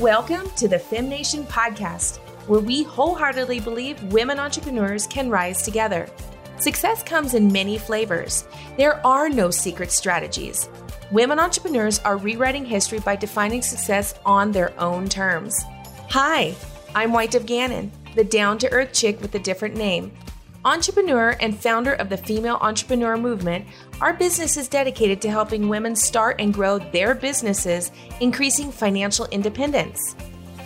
Welcome to the Fem Nation Podcast, where we wholeheartedly believe women entrepreneurs can rise together. Success comes in many flavors. There are no secret strategies. Women entrepreneurs are rewriting history by defining success on their own terms. Hi, I'm White Dove Ganon, the down-to-earth chick with a different name. Entrepreneur and founder of the Female Entrepreneur Movement, our business is dedicated to helping women start and grow their businesses, increasing financial independence.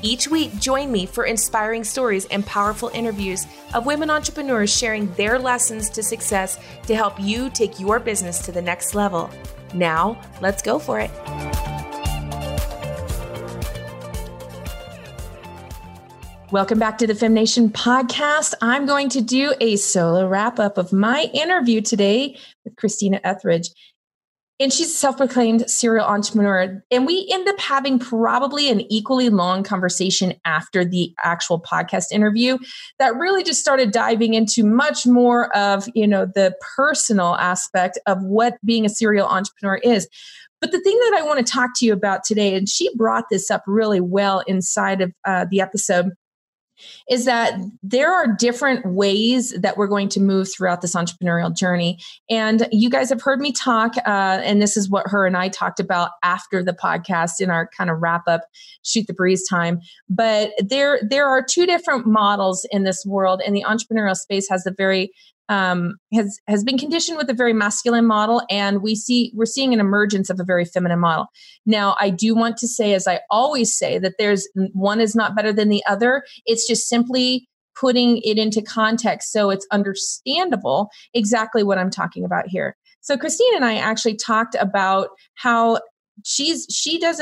Each week, join me for inspiring stories and powerful interviews of women entrepreneurs sharing their lessons to success to help you take your business to the next level. Now, let's go for it. Welcome back to the Fem Nation Podcast. I'm going to do a solo wrap-up of my interview today with Christina Etheridge. And she's a self-proclaimed serial entrepreneur. And we end up having probably an equally long conversation after the actual podcast interview that really just started diving into much more of, the personal aspect of what being a serial entrepreneur is. But the thing that I want to talk to you about today, and she brought this up really well inside of the episode, is that there are different ways that we're going to move throughout this entrepreneurial journey. And you guys have heard me talk, and this is what her and I talked about after the podcast in our kind of wrap up, shoot the breeze time. But there are two different models in this world, and the entrepreneurial space has a very has been conditioned with a very masculine model, and we're seeing an emergence of a very feminine model. Now, I do want to say, as I always say, that there's one is not better than the other. It's just simply putting it into context so it's understandable exactly what I'm talking about here. So Christine and I actually talked about how she has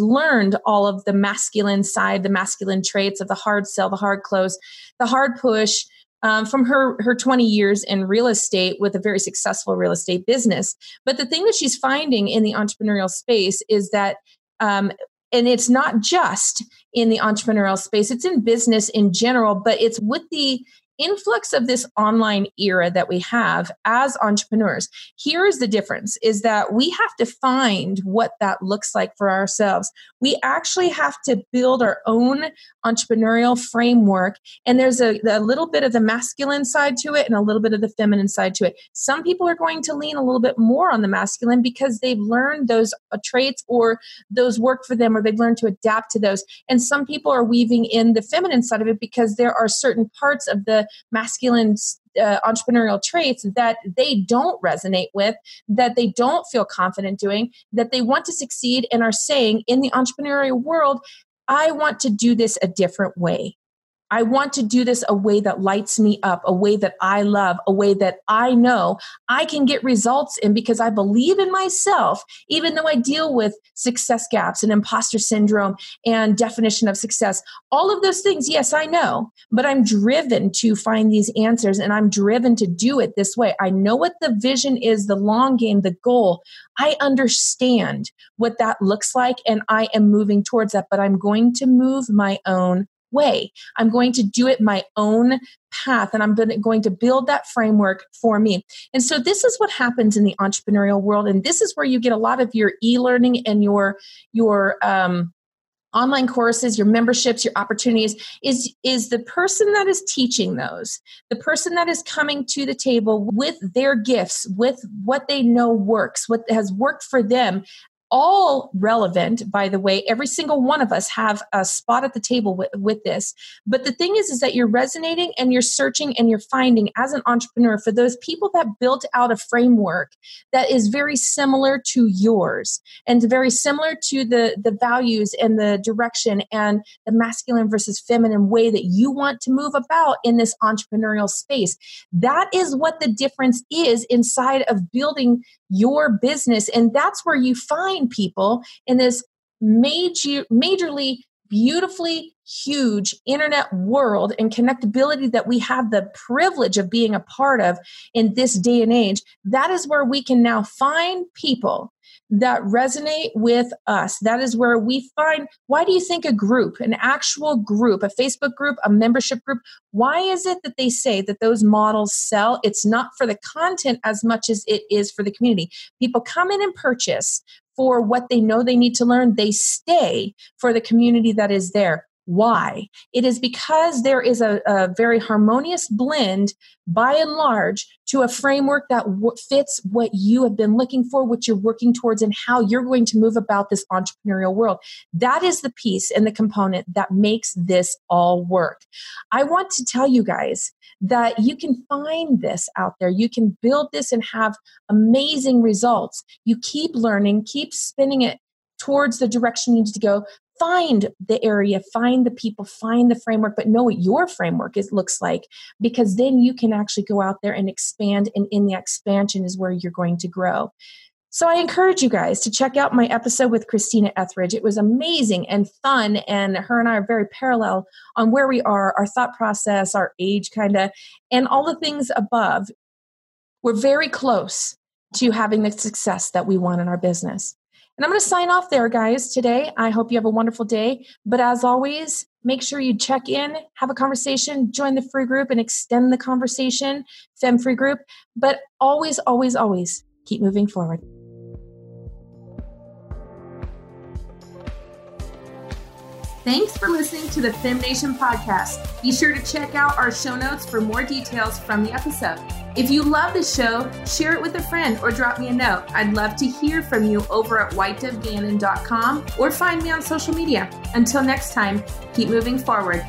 learned all of the masculine side, the masculine traits of the hard sell, the hard close, the hard push, from her 20 years in real estate with a very successful real estate business. But the thing that she's finding in the entrepreneurial space is that, and it's not just in the entrepreneurial space, it's in business in general, but it's with the influx of this online era that we have as entrepreneurs. Here is the difference, is that we have to find what that looks like for ourselves. We actually have to build our own entrepreneurial framework. And there's a little bit of the masculine side to it and a little bit of the feminine side to it. Some people are going to lean a little bit more on the masculine because they've learned those traits, or those work for them, or they've learned to adapt to those. And some people are weaving in the feminine side of it because there are certain parts of the masculine entrepreneurial traits that they don't resonate with, that they don't feel confident doing, that they want to succeed and are saying in the entrepreneurial world, I want to do this a different way. I want to do this a way that lights me up, a way that I love, a way that I know I can get results in because I believe in myself, even though I deal with success gaps and imposter syndrome and definition of success. All of those things, yes, I know, but I'm driven to find these answers, and I'm driven to do it this way. I know what the vision is, the long game, the goal. I understand what that looks like, and I am moving towards that, but I'm going to move my own way. I'm going to do it my own path, and I'm going to build that framework for me. And so this is what happens in the entrepreneurial world, and this is where you get a lot of your e-learning and your online courses, your memberships, your opportunities, is the person that is teaching those, the person that is coming to the table with their gifts, with what they know works, what has worked for them. All relevant, by the way. Every single one of us have a spot at the table with this. But the thing is that you're resonating and you're searching and you're finding as an entrepreneur for those people that built out a framework that is very similar to yours and very similar to the values and the direction and the masculine versus feminine way that you want to move about in this entrepreneurial space. That is what the difference is inside of building your business. And that's where you find people in this majorly, beautifully huge internet world and connectability that we have the privilege of being a part of in this day and age. That is where we can now find people that resonate with us. That is where we find, why do you think a group, an actual group, a Facebook group, a membership group, why is it that they say that those models sell? It's not for the content as much as it is for the community. People come in and purchase for what they know they need to learn, they stay for the community that is there. Why? It is because there is a very harmonious blend, by and large, to a framework that fits what you have been looking for, what you're working towards, and how you're going to move about this entrepreneurial world. That is the piece and the component that makes this all work. I want to tell you guys that you can find this out there. You can build this and have amazing results. You keep learning, keep spinning it towards the direction you need to go. Find the area, find the people, find the framework, but know what your framework looks like, because then you can actually go out there and expand, and in the expansion is where you're going to grow. So I encourage you guys to check out my episode with Christina Etheridge. It was amazing and fun, and her and I are very parallel on where we are, our thought process, our age kind of, and all the things above. We're very close to having the success that we want in our business. And I'm going to sign off there, guys, today. I hope you have a wonderful day. But as always, make sure you check in, have a conversation, join the free group and extend the conversation, Fem Free Group. But always, always, always keep moving forward. Thanks for listening to the Fem Nation podcast. Be sure to check out our show notes for more details from the episode. If you love the show, share it with a friend or drop me a note. I'd love to hear from you over at whitedoveganon.com or find me on social media. Until next time, keep moving forward.